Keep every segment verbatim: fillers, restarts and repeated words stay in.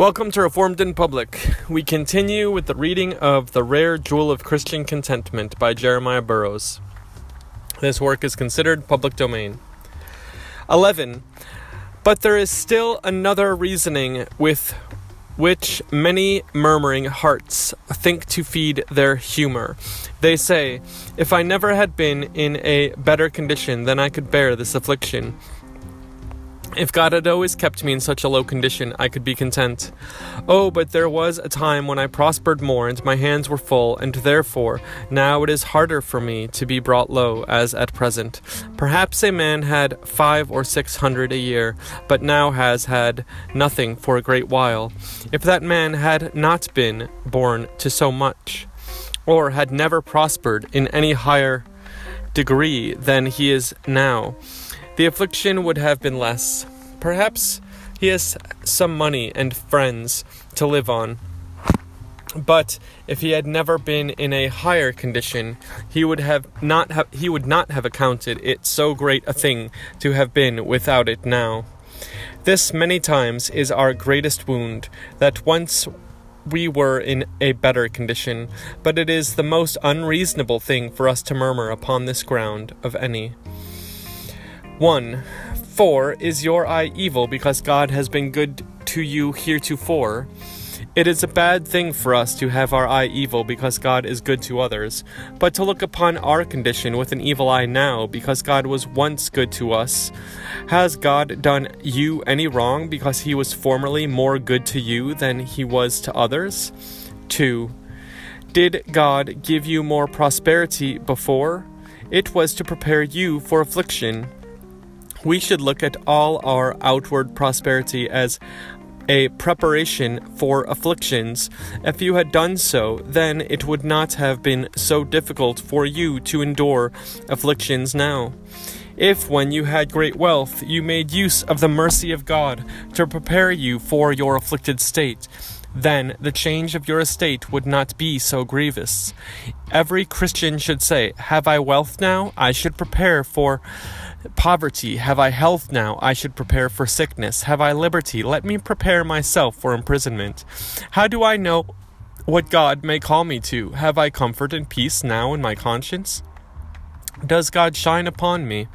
Welcome to Reformed in Public. We continue with the reading of The Rare Jewel of Christian Contentment by Jeremiah Burroughs. This work is considered public domain. eleven. But there is still another reasoning with which many murmuring hearts think to feed their humor. They say, if I never had been in a better condition, then I could bear this affliction. If God had always kept me in such a low condition, I could be content. Oh, but there was a time when I prospered more, and my hands were full, and therefore now it is harder for me to be brought low, as at present. Perhaps a man had five or six hundred a year, but now has had nothing for a great while. If that man had not been born to so much, or had never prospered in any higher degree than he is now, the affliction would have been less. Perhaps he has some money and friends to live on. But if he had never been in a higher condition, he would have not ha- he would not have accounted it so great a thing to have been without it now. This many times is our greatest wound, that once we were in a better condition, but it is the most unreasonable thing for us to murmur upon this ground of any. one. For is your eye evil because God has been good to you heretofore? It is a bad thing for us to have our eye evil because God is good to others, but to look upon our condition with an evil eye now because God was once good to us. Has God done you any wrong because he was formerly more good to you than he was to others? two. Did God give you more prosperity before? It was to prepare you for affliction. We should look at all our outward prosperity as a preparation for afflictions. If you had done so, then it would not have been so difficult for you to endure afflictions now. If, when you had great wealth, you made use of the mercy of God to prepare you for your afflicted state, then the change of your estate would not be so grievous. Every Christian should say, have I wealth now? I should prepare for poverty. Have I health now? I should prepare for sickness. Have I liberty? Let me prepare myself for imprisonment. How do I know what God may call me to? Have I comfort and peace now in my conscience? Does God shine upon me?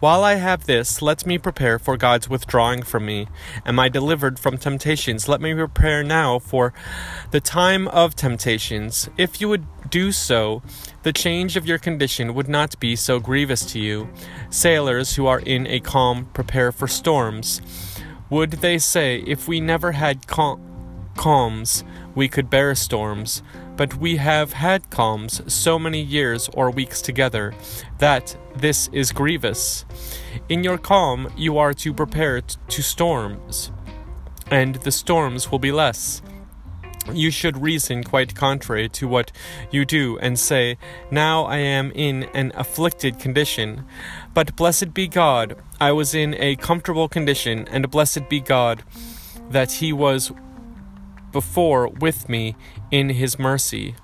While I have this, let me prepare for God's withdrawing from me. Am I delivered from temptations? Let me prepare now for the time of temptations. If you would do so, the change of your condition would not be so grievous to you. Sailors who are in a calm prepare for storms. Would they say, if we never had cal- calms, we could bear storms? But we have had calms so many years or weeks together, that this is grievous. In your calm you are to prepare t- to storms, and the storms will be less. You should reason quite contrary to what you do, and say, now I am in an afflicted condition, but blessed be God, I was in a comfortable condition, and blessed be God that he was before with me in his mercy.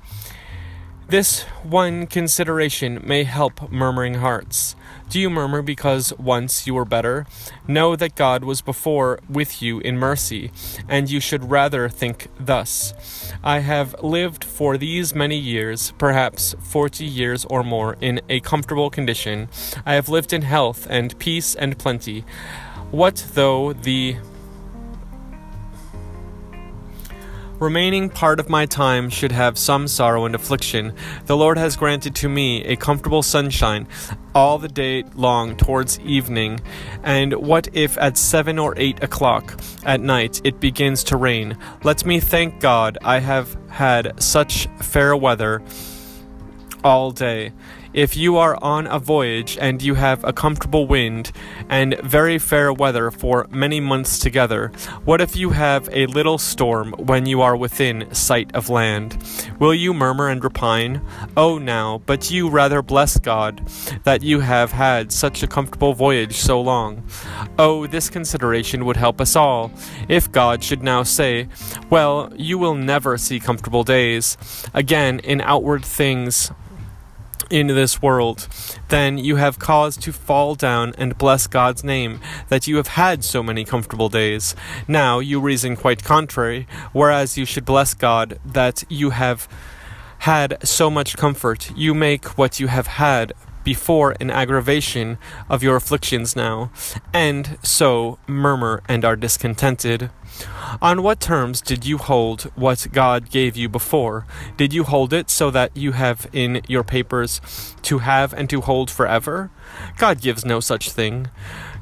This one consideration may help murmuring hearts. Do you murmur because once you were better? Know that God was before with you in mercy, and you should rather think thus: I have lived for these many years, perhaps forty years or more, in a comfortable condition. I have lived in health and peace and plenty. What though the remaining part of my time should have some sorrow and affliction? The Lord has granted to me a comfortable sunshine all the day long towards evening, and what if at seven or eight o'clock at night it begins to rain? Let me thank God I have had such fair weather all day. If you are on a voyage and you have a comfortable wind and very fair weather for many months together, what if you have a little storm when you are within sight of land? Will you murmur and repine? Oh now, but you rather bless God that you have had such a comfortable voyage so long. Oh, this consideration would help us all. If God should now say, well, you will never see comfortable days, again in outward things in this world, then you have cause to fall down and bless God's name, that you have had so many comfortable days. Now you reason quite contrary, whereas you should bless God that you have had so much comfort. You make what you have had before an aggravation of your afflictions now, and so murmur and are discontented. On what terms did you hold what God gave you before? Did you hold it so that you have in your papers to have and to hold forever? God gives no such thing.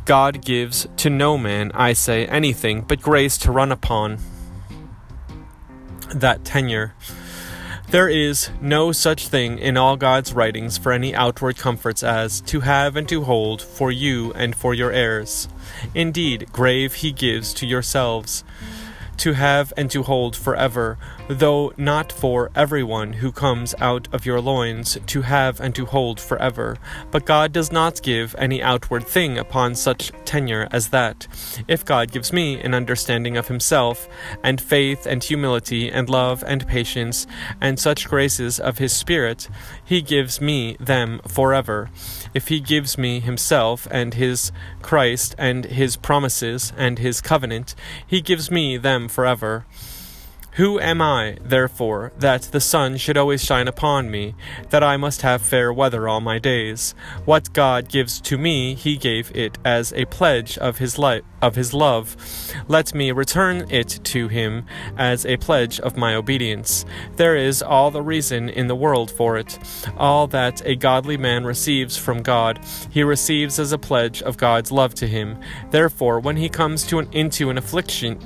God gives to no man, I say, anything but grace to run upon that tenure. There is no such thing in all God's writings for any outward comforts as to have and to hold for you and for your heirs. Indeed, grave he gives to yourselves, to have and to hold forever, though not for everyone who comes out of your loins, to have and to hold forever. But God does not give any outward thing upon such tenure as that. If God gives me an understanding of himself, and faith, and humility, and love, and patience, and such graces of his Spirit, he gives me them forever. If he gives me himself, and his Christ, and his promises, and his covenant, he gives me them forever. Who am I, therefore, that the sun should always shine upon me, that I must have fair weather all my days? What God gives to me, he gave it as a pledge of his life, of his love. Let me return it to him as a pledge of my obedience. There is all the reason in the world for it. All that a godly man receives from God, he receives as a pledge of God's love to him. Therefore, when he comes to an, into an affliction,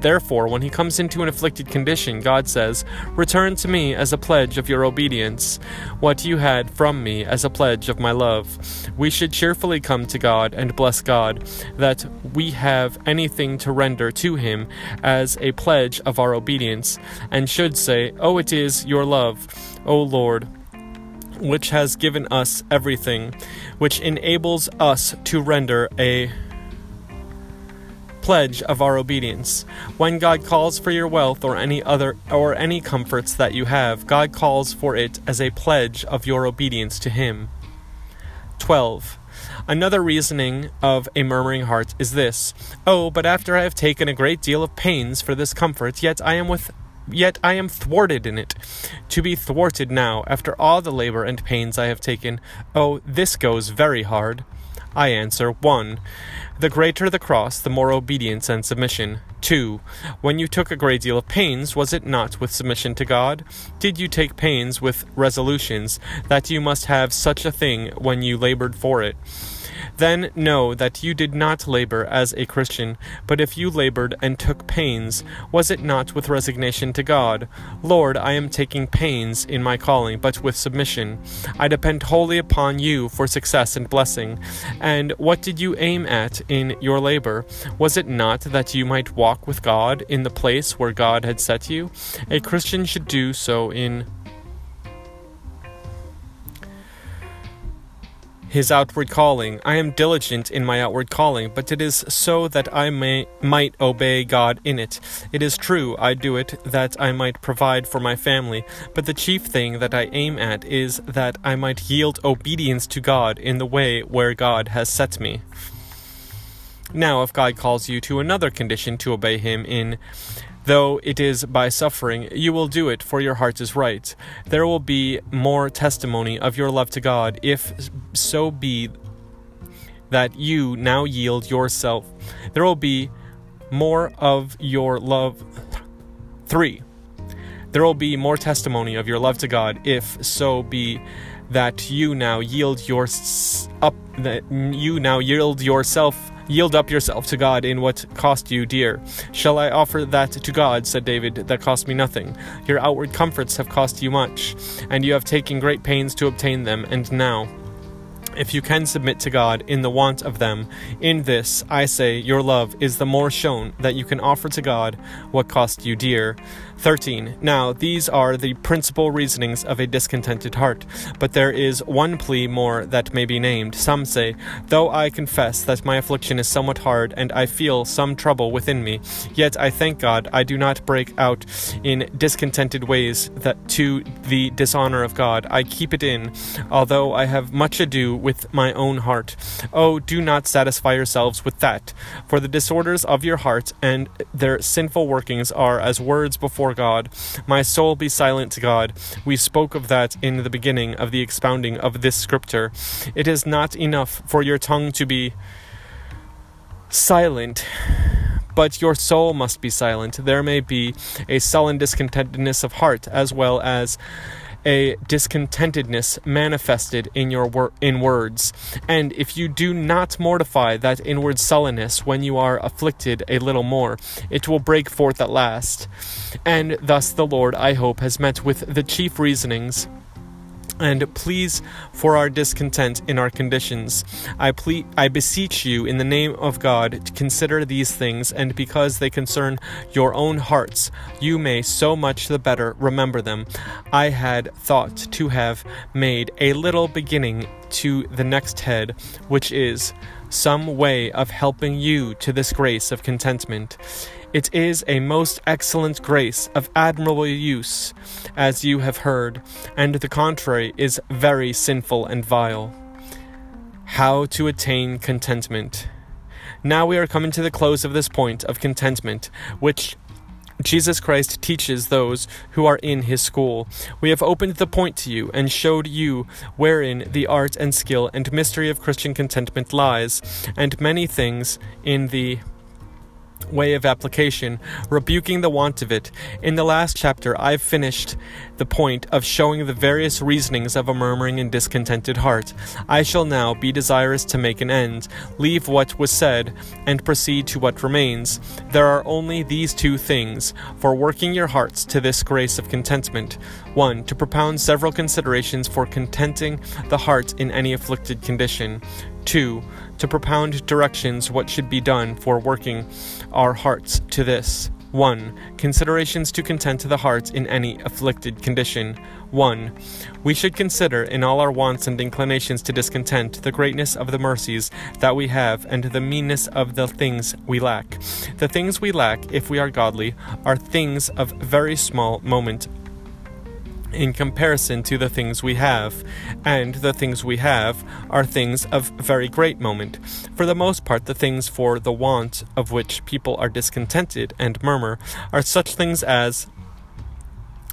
Therefore, when he comes into an afflicted condition, God says, "Return to me as a pledge of your obedience, what you had from me as a pledge of my love." We should cheerfully come to God and bless God that we have anything to render to him as a pledge of our obedience, and should say, "Oh, it is your love, O Lord, which has given us everything, which enables us to render a pledge of our obedience." When God calls for your wealth or any other or any comforts that you have, God calls for it as a pledge of your obedience to him. twelve. Another reasoning of a murmuring heart is this: "Oh, but after I have taken a great deal of pains for this comfort, yet I am with Yet I am thwarted in it. To be thwarted now, after all the labor and pains I have taken, oh, this goes very hard." I answer, one. The greater the cross, the more obedience and submission. two. When you took a great deal of pains, was it not with submission to God? Did you take pains with resolutions, that you must have such a thing when you labored for it? Then know that you did not labor as a Christian, but if you labored and took pains, was it not with resignation to God? "Lord, I am taking pains in my calling, but with submission. I depend wholly upon you for success and blessing." And what did you aim at in your labor? Was it not that you might walk with God in the place where God had set you? A Christian should do so in his outward calling. "I am diligent in my outward calling, but it is so that I may might obey God in it. It is true, I do it that I might provide for my family, but the chief thing that I aim at is that I might yield obedience to God in the way where God has set me." Now, if God calls you to another condition to obey him in, though it is by suffering, you will do it, for your heart is right. There will be more testimony of your love to God, if so be that you now yield yourself. There will be more of your love. Three. There will be more testimony of your love to God, if so be that you now yield your up. That you now yield yourself. Yield up yourself to God in what cost you dear. "Shall I offer that to God?" said David, "that cost me nothing." Your outward comforts have cost you much, and you have taken great pains to obtain them, and now, if you can submit to God in the want of them, in this, I say, your love is the more shown that you can offer to God what cost you dear. thirteen. Now, these are the principal reasonings of a discontented heart, but there is one plea more that may be named. Some say, though I confess that my affliction is somewhat hard, and I feel some trouble within me, yet I thank God I do not break out in discontented ways that to the dishonor of God. I keep it in, although I have much ado with my own heart. Oh, do not satisfy yourselves with that, for the disorders of your heart and their sinful workings are as words before God. My soul, be silent to God. We spoke of that in the beginning of the expounding of this scripture. It is not enough for your tongue to be silent, but your soul must be silent. There may be a sullen discontentedness of heart, as well as a discontentedness manifested in your wor- in words. And if you do not mortify that inward sullenness when you are afflicted a little more, it will break forth at last. And thus the Lord, I hope, has met with the chief reasonings and pleas for our discontent in our conditions. I ple- I beseech you in the name of God to consider these things, and because they concern your own hearts, you may so much the better remember them. I had thought to have made a little beginning to the next head, which is some way of helping you to this grace of contentment. It is a most excellent grace of admirable use, as you have heard, and the contrary is very sinful and vile. How to attain contentment. Now we are coming to the close of this point of contentment, which Jesus Christ teaches those who are in his school. We have opened the point to you and showed you wherein the art and skill and mystery of Christian contentment lies, and many things in the way of application, rebuking the want of it. In the last chapter, I've finished the point of showing the various reasonings of a murmuring and discontented heart. I shall now be desirous to make an end, leave what was said, and proceed to what remains. There are only these two things for working your hearts to this grace of contentment. One, to propound several considerations for contenting the heart in any afflicted condition. Two, to propound directions what should be done for working our hearts to this. One, considerations to content the heart in any afflicted condition. One, we should consider in all our wants and inclinations to discontent the greatness of the mercies that we have and the meanness of the things we lack. The things we lack, if we are godly, are things of very small moment in comparison to the things we have, and the things we have are things of very great moment. For the most part, the things for the want of which people are discontented and murmur are such things as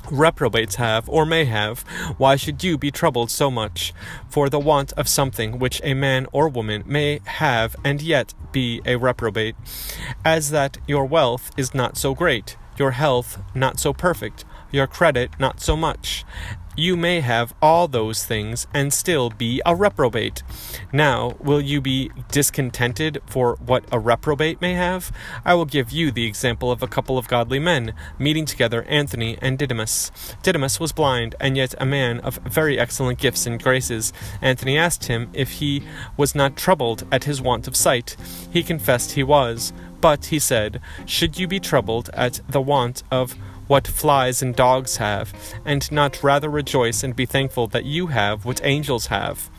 reprobates have or may have. Why should you be troubled so much for the want of something which a man or woman may have and yet be a reprobate? As that your wealth is not so great, your health not so perfect, your credit not so much. You may have all those things and still be a reprobate. Now, will you be discontented for what a reprobate may have? I will give you the example of a couple of godly men, meeting together, Anthony and Didymus. Didymus was blind, and yet a man of very excellent gifts and graces. Anthony asked him if he was not troubled at his want of sight. He confessed he was, but he said, should you be troubled at the want of what flies and dogs have, and not rather rejoice and be thankful that you have what angels have?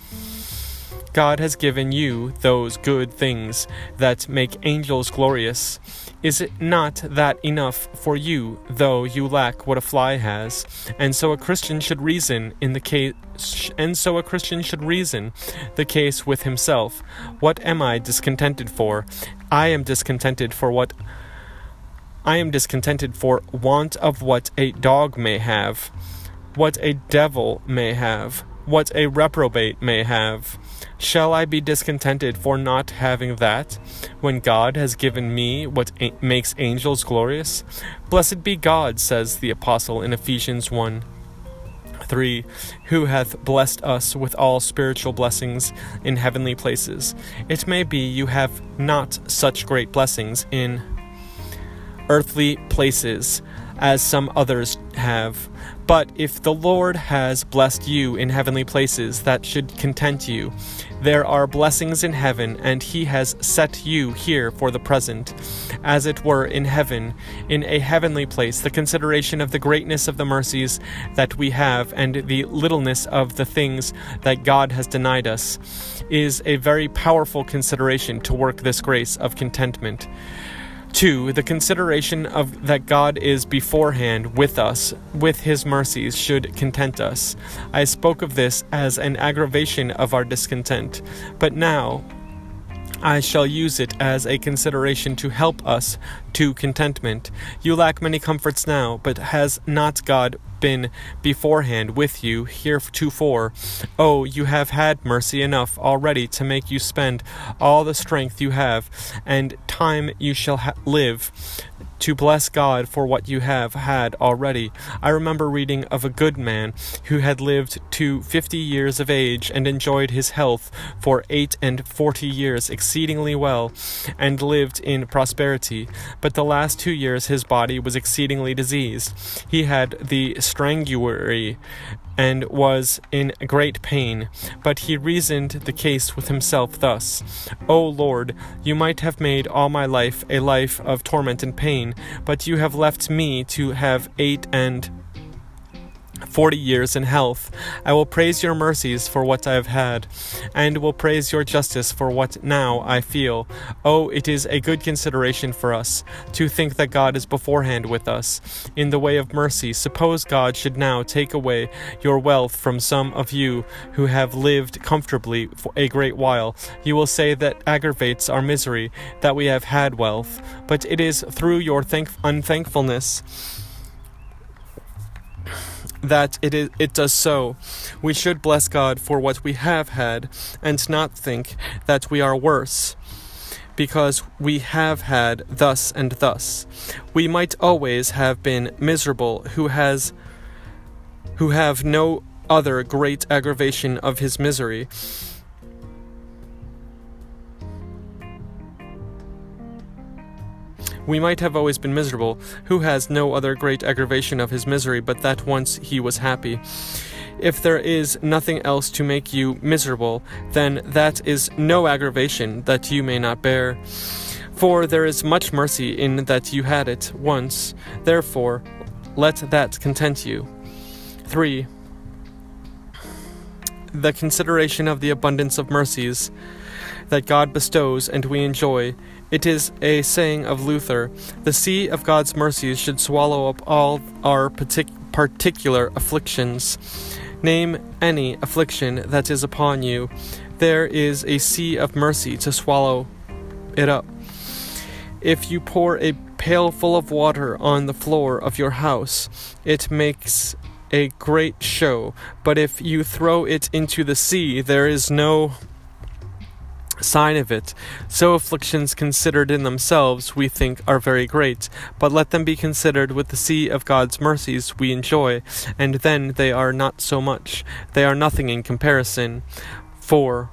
God has given you those good things that make angels glorious. Is it not that enough for you, though you lack what a fly has? And so a Christian should reason in the case, and so a Christian should reason the case with himself. What am I discontented for? I am discontented for what I am discontented for want of what a dog may have, what a devil may have, what a reprobate may have. Shall I be discontented for not having that, when God has given me what a- makes angels glorious? Blessed be God, says the apostle in Ephesians one. three. Who hath blessed us with all spiritual blessings in heavenly places. It may be you have not such great blessings in earthly places as some others have. But if the Lord has blessed you in heavenly places, that should content you. There are blessings in heaven, and he has set you here for the present, as it were in heaven, in a heavenly place, the consideration of the greatness of the mercies that we have, and the littleness of the things that God has denied us, is a very powerful consideration to work this grace of contentment. Two, the consideration of that God is beforehand with us, with his mercies, should content us. I spoke of this as an aggravation of our discontent, but now I shall use it as a consideration to help us to contentment. You lack many comforts now, but has not God been beforehand with you heretofore? Oh, you have had mercy enough already to make you spend all the strength you have, and time you shall ha- live to bless God for what you have had already. I remember reading of a good man who had lived to fifty years of age and enjoyed his health for eight and forty years exceedingly well, and lived in prosperity. But the last two years his body was exceedingly diseased. He had the strangury and was in great pain, but he reasoned the case with himself thus: O Lord, you might have made all my life a life of torment and pain, but you have left me to have eight and forty years in health. I will praise your mercies for what I have had, and will praise your justice for what now I feel. Oh, it is a good consideration for us to think that God is beforehand with us in the way of mercy. Suppose God should now take away your wealth from some of you who have lived comfortably for a great while. You will say that aggravates our misery, that we have had wealth, but it is through your thank- unthankfulness that it is, it does so. We should bless God for what we have had, and not think that we are worse because we have had thus and thus. We might always have been miserable who has, who have no other great aggravation of his misery We might have always been miserable, who has no other great aggravation of his misery but that once he was happy. If there is nothing else to make you miserable, then that is no aggravation that you may not bear. For there is much mercy in that you had it once, therefore let that content you. Three. The consideration of the abundance of mercies that God bestows and we enjoy. It is a saying of Luther, the sea of God's mercies should swallow up all our partic- particular afflictions. Name any affliction that is upon you. There is a sea of mercy to swallow it up. If you pour a pailful of water on the floor of your house, it makes a great show. But if you throw it into the sea, there is no sign of it. So afflictions considered in themselves we think are very great, but let them be considered with the sea of God's mercies we enjoy, and then they are not so much. They are nothing in comparison. Four.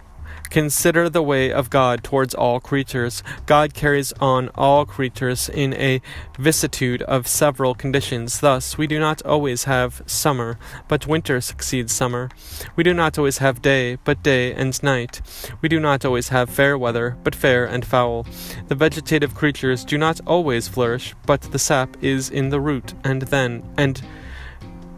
Consider the way of God towards all creatures. God carries on all creatures in a vicissitude of several conditions. Thus, we do not always have summer, but winter succeeds summer. We do not always have day, but day and night. We do not always have fair weather, but fair and foul. The vegetative creatures do not always flourish, but the sap is in the root, and then and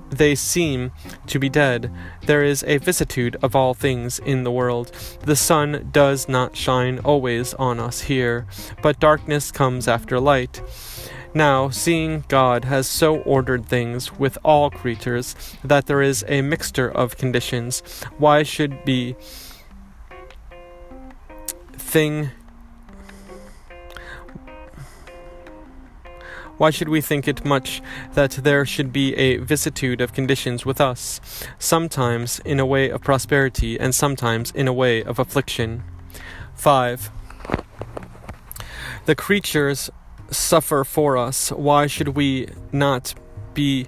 they seem to be dead. There is a vicissitude of all things in the world. The sun does not shine always on us here, but darkness comes after light. Now, seeing God has so ordered things with all creatures that there is a mixture of conditions, why should be thing Why should we think it much that there should be a vicissitude of conditions with us, sometimes in a way of prosperity and sometimes in a way of affliction? Five. The creatures suffer for us. Why should we not be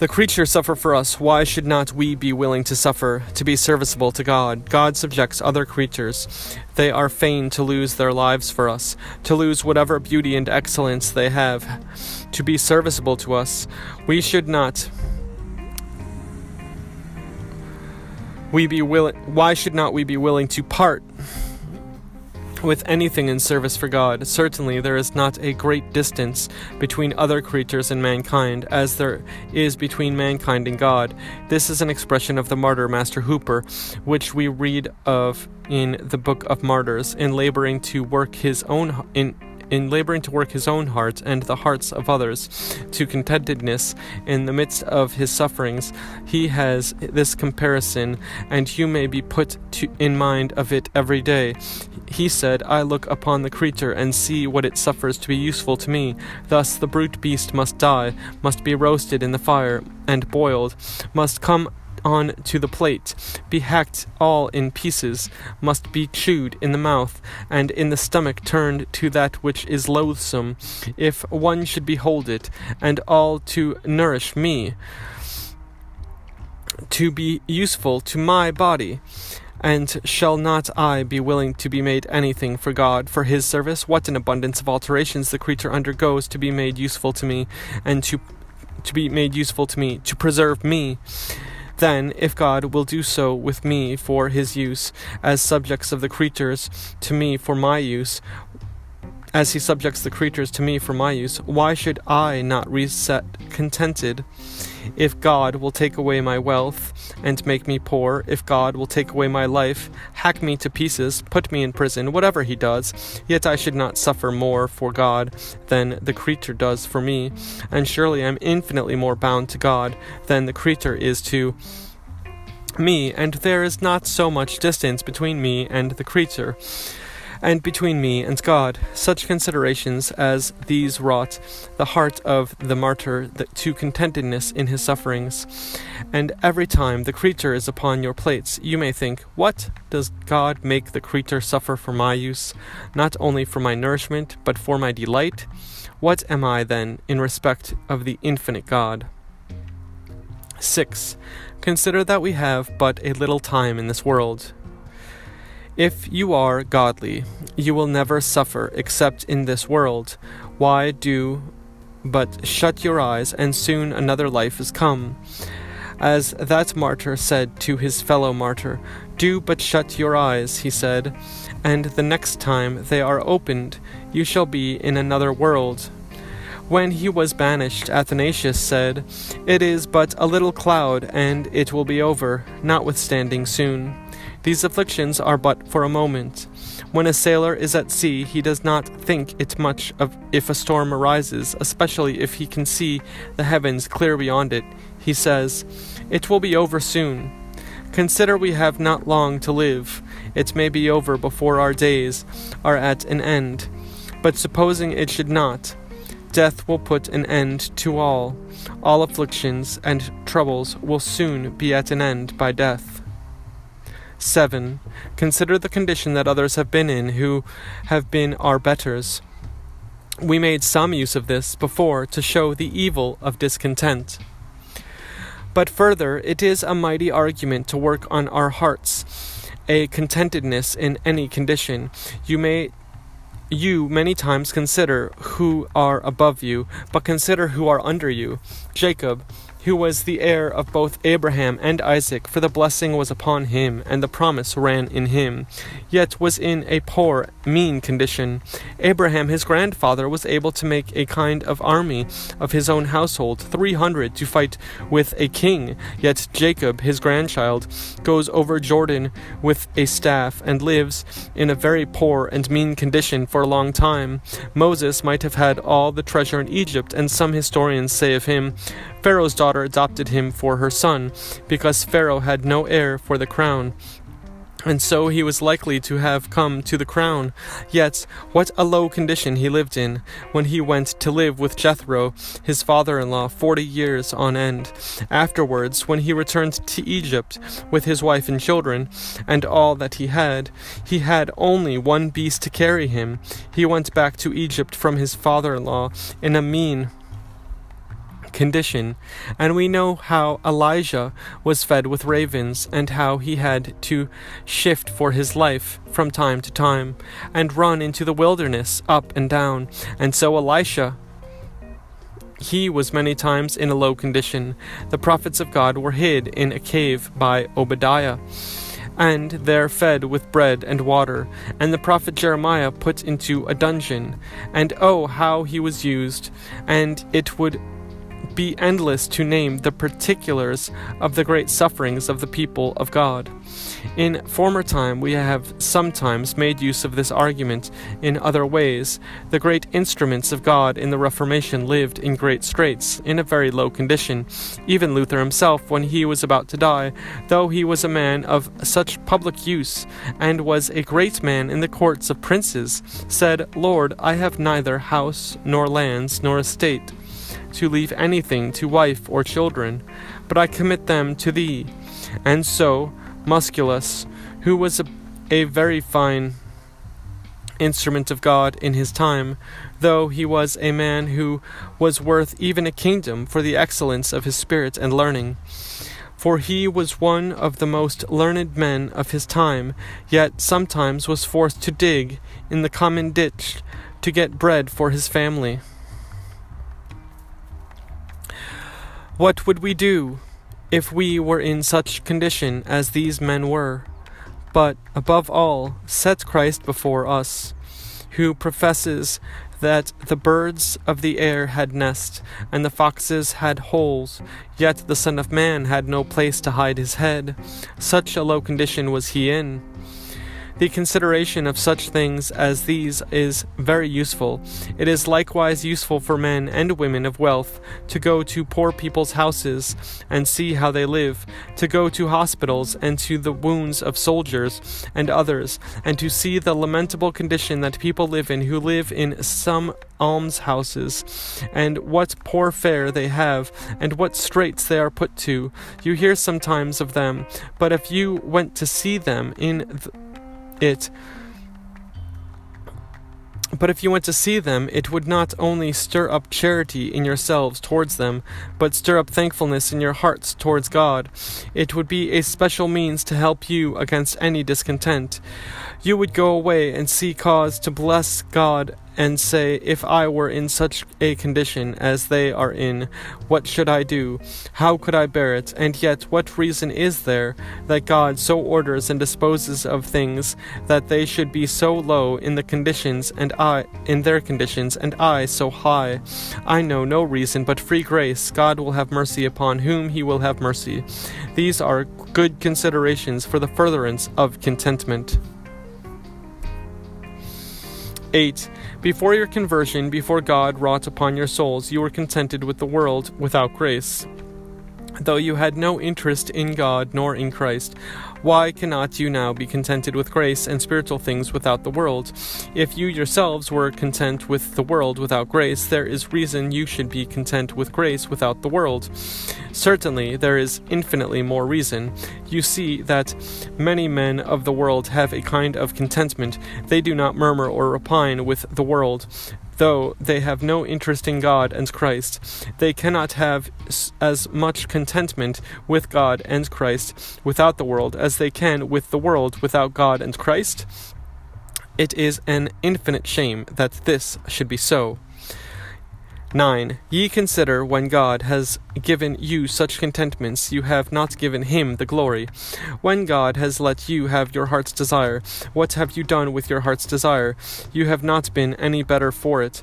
The creature suffer for us, why should not we be willing to suffer, to be serviceable to God? God subjects other creatures. They are fain to lose their lives for us, to lose whatever beauty and excellence they have, to be serviceable to us. We should not... We be willing. Why should not we be willing to part with anything in service for God? Certainly there is not a great distance between other creatures and mankind, as there is between mankind and God. This is an expression of the martyr Master Hooper, which we read of in the Book of Martyrs, in laboring to work his own in. in laboring to work his own heart and the hearts of others to contentedness in the midst of his sufferings, he has this comparison, and you may be put to, in mind of it every day. He said, "I look upon the creature and see what it suffers to be useful to me. Thus the brute beast must die, must be roasted in the fire and boiled, must come on to the plate, be hacked all in pieces, must be chewed in the mouth, and in the stomach turned to that which is loathsome, if one should behold it, and all to nourish me, to be useful to my body. And shall not I be willing to be made anything for God, for his service? What an abundance of alterations the creature undergoes to be made useful to me, and to to be made useful to me, to preserve me! Then, if God will do so with me for his use, as subjects of the creatures to me for my use, as he subjects the creatures to me for my use, why should I not reset contented? If God will take away my wealth and make me poor, if God will take away my life, hack me to pieces, put me in prison, whatever he does, yet I should not suffer more for God than the creature does for me, and surely I am infinitely more bound to God than the creature is to me, and there is not so much distance between me and the creature, and between me and God." Such considerations as these wrought the heart of the martyr to contentedness in his sufferings. And every time the creature is upon your plates, you may think, "What? Does God make the creature suffer for my use, not only for my nourishment, but for my delight? What am I, then, in respect of the infinite God?" six. Consider that we have but a little time in this world. If you are godly, you will never suffer except in this world. Why do but shut your eyes, and soon another life is come? As that martyr said to his fellow martyr, "Do but shut your eyes," he said, "and the next time they are opened, you shall be in another world." When he was banished, Athanasius said, "It is but a little cloud, and it will be over, notwithstanding soon. These afflictions are but for a moment. When a sailor is at sea, he does not think it much of if a storm arises, especially if he can see the heavens clear beyond it. He says, 'It will be over soon.' Consider we have not long to live. It may be over before our days are at an end. But supposing it should not, death will put an end to all. All afflictions and troubles will soon be at an end by death." seven. Consider the condition that others have been in who have been our betters. We made some use of this before to show the evil of discontent. But further, it is a mighty argument to work on our hearts a contentedness in any condition. You may You many times consider who are above you, but consider who are under you. Jacob, who was the heir of both Abraham and Isaac, for the blessing was upon him, and the promise ran in him, yet was in a poor, mean condition. Abraham, his grandfather, was able to make a kind of army of his own household, three hundred, to fight with a king, yet Jacob, his grandchild, goes over Jordan with a staff, and lives in a very poor and mean condition for a long time. Moses might have had all the treasure in Egypt, and some historians say of him, "Pharaoh's daughter adopted him for her son, because Pharaoh had no heir for the crown, and so he was likely to have come to the crown." Yet what a low condition he lived in when he went to live with Jethro, his father-in-law, forty years on end. Afterwards, when he returned to Egypt with his wife and children and all that he had, he had only one beast to carry him. He went back to Egypt from his father-in-law in a mean condition, and we know how Elijah was fed with ravens and how he had to shift for his life from time to time and run into the wilderness up and down. And so Elisha, he was many times in a low condition. The prophets of God were hid in a cave by Obadiah, and there fed with bread and water, and the prophet Jeremiah put into a dungeon. And oh, how he was used, and it would be endless to name the particulars of the great sufferings of the people of God. In former time we have sometimes made use of this argument in other ways. The great instruments of God in the Reformation lived in great straits, in a very low condition. Even Luther himself, when he was about to die, though he was a man of such public use, and was a great man in the courts of princes, said, "Lord, I have neither house, nor lands, nor estate, to leave anything to wife or children, but I commit them to thee." And so Musculus, who was a, a very fine instrument of God in his time, though he was a man who was worth even a kingdom for the excellence of his spirit and learning, for he was one of the most learned men of his time, yet sometimes was forced to dig in the common ditch to get bread for his family. What would we do if we were in such condition as these men were? But above all, set Christ before us, who professes that the birds of the air had nests, and the foxes had holes, yet the Son of Man had no place to hide his head. Such a low condition was he in. The consideration of such things as these is very useful. It is likewise useful for men and women of wealth to go to poor people's houses and see how they live, to go to hospitals and to the wounds of soldiers and others, and to see the lamentable condition that people live in who live in some almshouses, and what poor fare they have, and what straits they are put to. You hear sometimes of them, but if you went to see them in the It. But if you went to see them, it would not only stir up charity in yourselves towards them, but stir up thankfulness in your hearts towards God. It would be a special means to help you against any discontent. You would go away and see cause to bless God and say, "If I were in such a condition as they are in, what should I do? How could I bear it? And yet what reason is there that God so orders and disposes of things that they should be so low in the conditions and I in their conditions, and I so high? I know no reason but free grace. God will have mercy upon whom he will have mercy." These are good considerations for the furtherance of contentment. eight. Before your conversion, before God wrought upon your souls, you were contented with the world without grace, though you had no interest in God nor in Christ. Why cannot you now be contented with grace and spiritual things without the world? If you yourselves were content with the world without grace, there is reason you should be content with grace without the world. Certainly, there is infinitely more reason. You see that many men of the world have a kind of contentment. They do not murmur or repine with the world, though they have no interest in God and Christ. They cannot have as much contentment with God and Christ without the world as they can with the world without God and Christ. It is an infinite shame that this should be so. nine. Ye consider, when God has given you such contentments, you have not given him the glory. When God has let you have your heart's desire, what have you done with your heart's desire? You have not been any better for it.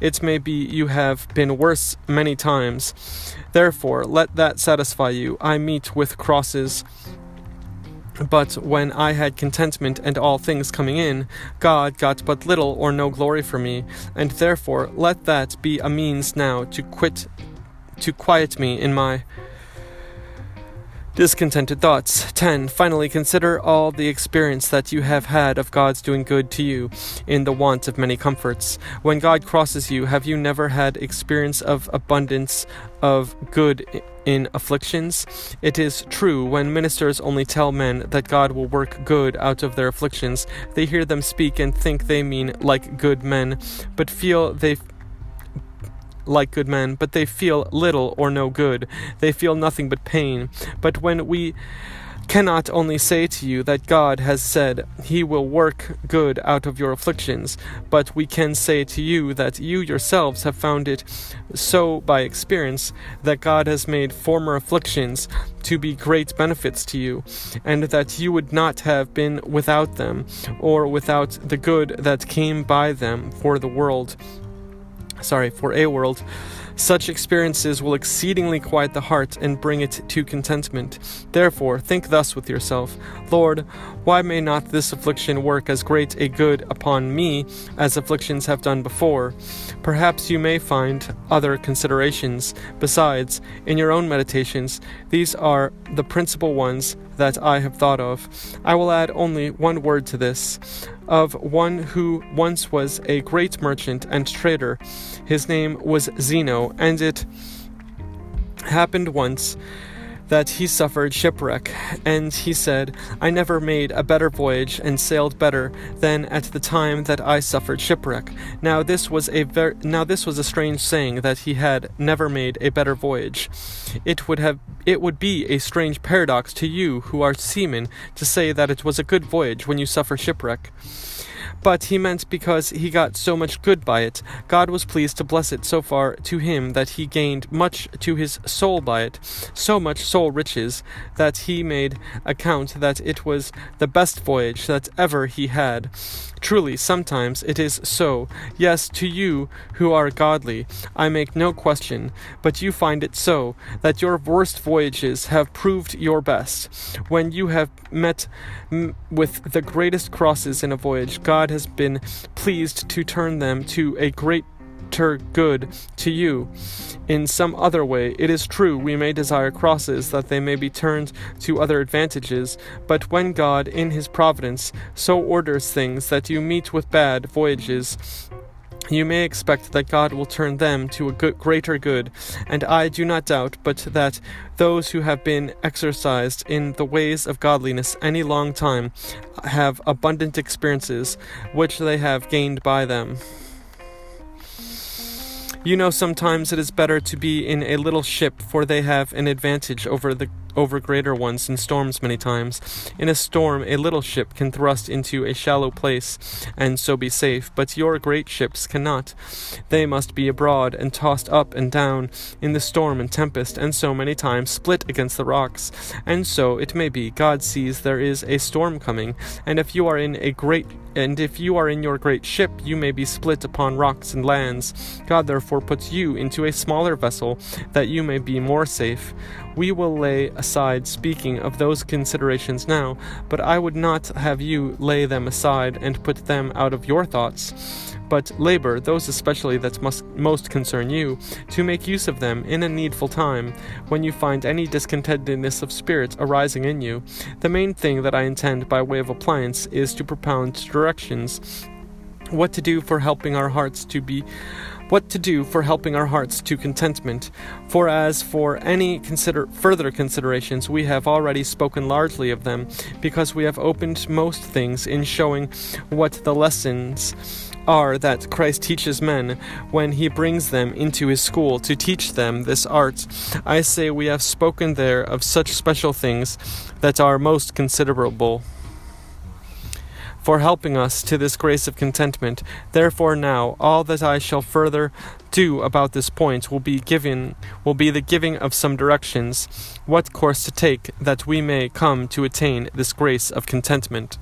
It may be you have been worse many times. Therefore, let that satisfy you. I meet with crosses, but when I had contentment and all things coming in, God got but little or no glory for me, and therefore let that be a means now to quit, to quiet me in my discontented thoughts. ten. Finally, consider all the experience that you have had of God's doing good to you in the want of many comforts. When God crosses you, have you never had experience of abundance of good in afflictions? It is true, when ministers only tell men that God will work good out of their afflictions, they hear them speak and think they mean like good men, but feel they like good men, but they feel little or no good. They feel nothing but pain. But when we cannot only say to you that God has said he will work good out of your afflictions, but we can say to you that you yourselves have found it so by experience, that God has made former afflictions to be great benefits to you, and that you would not have been without them, or without the good that came by them for the world, sorry, for a world. Such experiences will exceedingly quiet the heart and bring it to contentment. Therefore, think thus with yourself, Lord, why may not this affliction work as great a good upon me as afflictions have done before? Perhaps you may find other considerations. Besides, in your own meditations, these are the principal ones that I have thought of. I will add only one word to this, of one who once was a great merchant and trader. His name was Zeno, and it happened once that he suffered shipwreck, and he said, I never made a better voyage and sailed better than at the time that I suffered shipwreck. Now this was a ver- now this was a strange saying, that he had never made a better voyage. It would have it would be a strange paradox to you who are seamen to say that it was a good voyage when you suffer shipwreck. But he meant because he got so much good by it. God was pleased to bless it so far to him that he gained much to his soul by it, so much soul riches, that he made account that it was the best voyage that ever he had. Truly, sometimes it is so. Yes, to you who are godly, I make no question, but you find it so, that your worst voyages have proved your best. When you have met m- with the greatest crosses in a voyage, God has been pleased to turn them to a great good to you. In some other way, it is true, we may desire crosses that they may be turned to other advantages, but when God in his providence so orders things that you meet with bad voyages, you may expect that God will turn them to a good, greater good, and I do not doubt but that those who have been exercised in the ways of godliness any long time have abundant experiences which they have gained by them. You know, sometimes it is better to be in a little ship, for they have an advantage over the over greater ones in storms many times. In a storm, a little ship can thrust into a shallow place and so be safe, but your great ships cannot. They must be abroad and tossed up and down in the storm and tempest, and so many times split against the rocks. And so it may be God sees there is a storm coming, and if you are in a great and if you are in your great ship, you may be split upon rocks and lands. God therefore puts you into a smaller vessel, that you may be more safe. We will lay aside speaking of those considerations now, but I would not have you lay them aside and put them out of your thoughts, but labor, those especially that must most concern you, to make use of them in a needful time, when you find any discontentedness of spirit arising in you. The main thing that I intend by way of appliance is to propound directions, what to do for helping our hearts to be What to do for helping our hearts to contentment. For as for any consider further considerations, we have already spoken largely of them, because we have opened most things in showing what the lessons are that Christ teaches men when he brings them into his school to teach them this art. I say we have spoken there of such special things that are most considerable for helping us to this grace of contentment. Therefore now, all that I shall further do about this point will be given, will be the giving of some directions, what course to take, that we may come to attain this grace of contentment.